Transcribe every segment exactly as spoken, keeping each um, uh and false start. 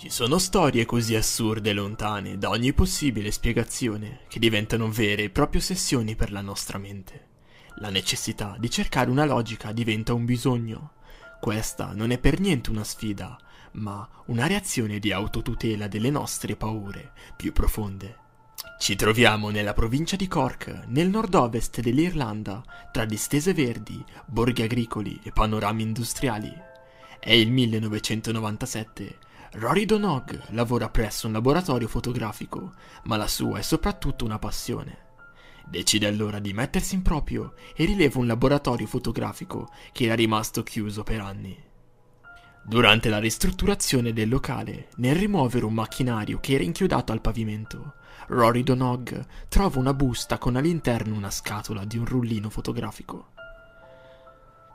Ci sono storie così assurde e lontane da ogni possibile spiegazione che diventano vere e proprie ossessioni per la nostra mente. La necessità di cercare una logica diventa un bisogno. Questa non è per niente una sfida, ma una reazione di autotutela delle nostre paure più profonde. Ci troviamo nella provincia di Cork, nel nord-ovest dell'Irlanda, tra distese verdi, borghi agricoli e panorami industriali. È il millenovecentonovantasette. Rory Donogh lavora presso un laboratorio fotografico, ma la sua è soprattutto una passione. Decide allora di mettersi in proprio e rileva un laboratorio fotografico che era rimasto chiuso per anni. Durante la ristrutturazione del locale, nel rimuovere un macchinario che era inchiodato al pavimento, Rory Donogh trova una busta con all'interno una scatola di un rullino fotografico.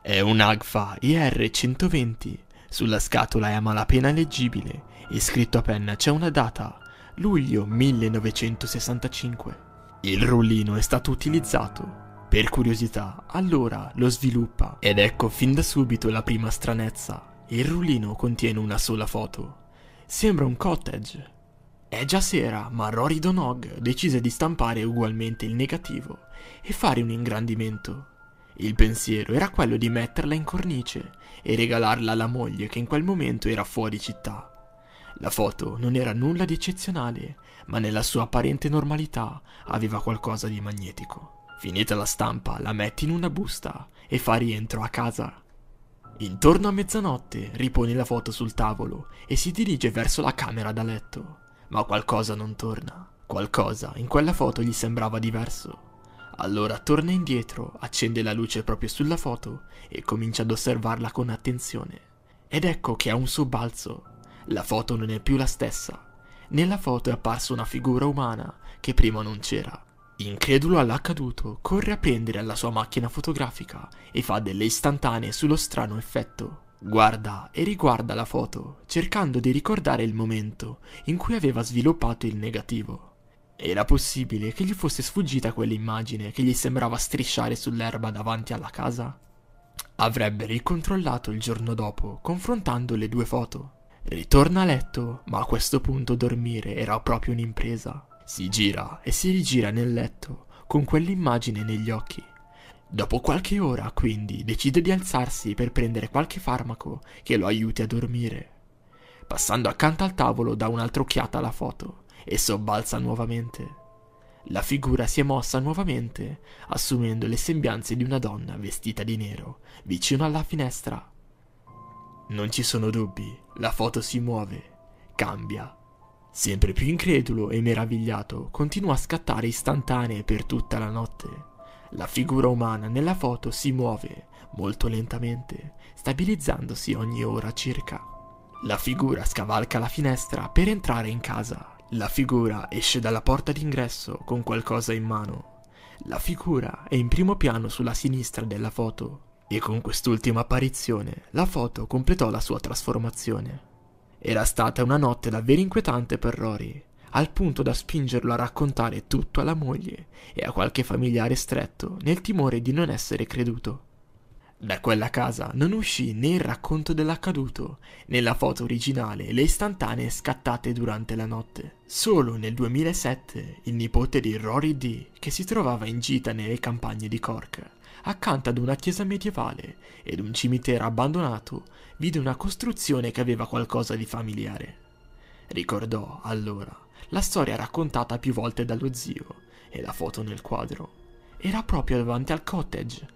È un Agfa I R centoventi, sulla scatola è a malapena leggibile e scritto a penna c'è una data, luglio millenovecentosessantacinque. Il rullino è stato utilizzato per curiosità, allora lo sviluppa ed ecco fin da subito la prima stranezza. Il rullino contiene una sola foto. Sembra un cottage. È già sera, ma Rory Donogh decise di stampare ugualmente il negativo e fare un ingrandimento. Il pensiero era quello di metterla in cornice e regalarla alla moglie che in quel momento era fuori città. La foto non era nulla di eccezionale, ma nella sua apparente normalità aveva qualcosa di magnetico. Finita la stampa, la metti in una busta e fa rientro a casa. Intorno a mezzanotte ripone la foto sul tavolo e si dirige verso la camera da letto, ma qualcosa non torna. Qualcosa in quella foto gli sembrava diverso. Allora torna indietro, accende la luce proprio sulla foto e comincia ad osservarla con attenzione. Ed ecco che ha un sobbalzo. La foto non è più la stessa. Nella foto è apparsa una figura umana che prima non c'era. Incredulo all'accaduto, corre a prendere la sua macchina fotografica e fa delle istantanee sullo strano effetto. Guarda e riguarda la foto, cercando di ricordare il momento in cui aveva sviluppato il negativo. Era possibile che gli fosse sfuggita quell'immagine che gli sembrava strisciare sull'erba davanti alla casa? Avrebbe ricontrollato il giorno dopo, confrontando le due foto. Ritorna a letto, ma a questo punto dormire era proprio un'impresa. Si gira e si rigira nel letto, con quell'immagine negli occhi. Dopo qualche ora, quindi, decide di alzarsi per prendere qualche farmaco che lo aiuti a dormire. Passando accanto al tavolo dà un'altra occhiata alla foto e sobbalza nuovamente. La figura si è mossa nuovamente, assumendo le sembianze di una donna vestita di nero, vicino alla finestra. Non ci sono dubbi, la foto si muove, cambia. Sempre più incredulo e meravigliato, continua a scattare istantanee per tutta la notte. La figura umana nella foto si muove, molto lentamente, stabilizzandosi ogni ora circa. La figura scavalca la finestra per entrare in casa. La figura esce dalla porta d'ingresso con qualcosa in mano. La figura è in primo piano sulla sinistra della foto e con quest'ultima apparizione la foto completò la sua trasformazione. Era stata una notte davvero inquietante per Rory, al punto da spingerlo a raccontare tutto alla moglie e a qualche familiare stretto nel timore di non essere creduto. Da quella casa non uscì né il racconto dell'accaduto né la foto originale e le istantanee scattate durante la notte. Solo nel duemilasette il nipote di Rory D, che si trovava in gita nelle campagne di Cork, accanto ad una chiesa medievale ed un cimitero abbandonato, vide una costruzione che aveva qualcosa di familiare. Ricordò, allora, la storia raccontata più volte dallo zio e la foto nel quadro. Era proprio davanti al cottage.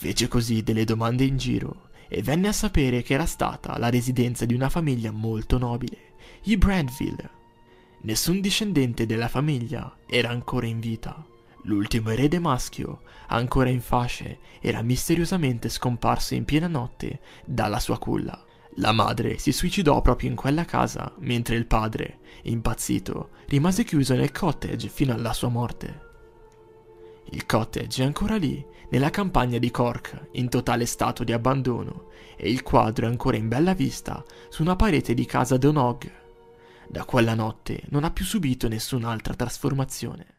Fece così delle domande in giro e venne a sapere che era stata la residenza di una famiglia molto nobile, i Bradville. Nessun discendente della famiglia era ancora in vita. L'ultimo erede maschio, ancora in fasce, era misteriosamente scomparso in piena notte dalla sua culla. La madre si suicidò proprio in quella casa, mentre il padre, impazzito, rimase chiuso nel cottage fino alla sua morte. Il cottage è ancora lì, nella campagna di Cork, in totale stato di abbandono, e il quadro è ancora in bella vista su una parete di casa Donogh. Da quella notte non ha più subito nessun'altra trasformazione.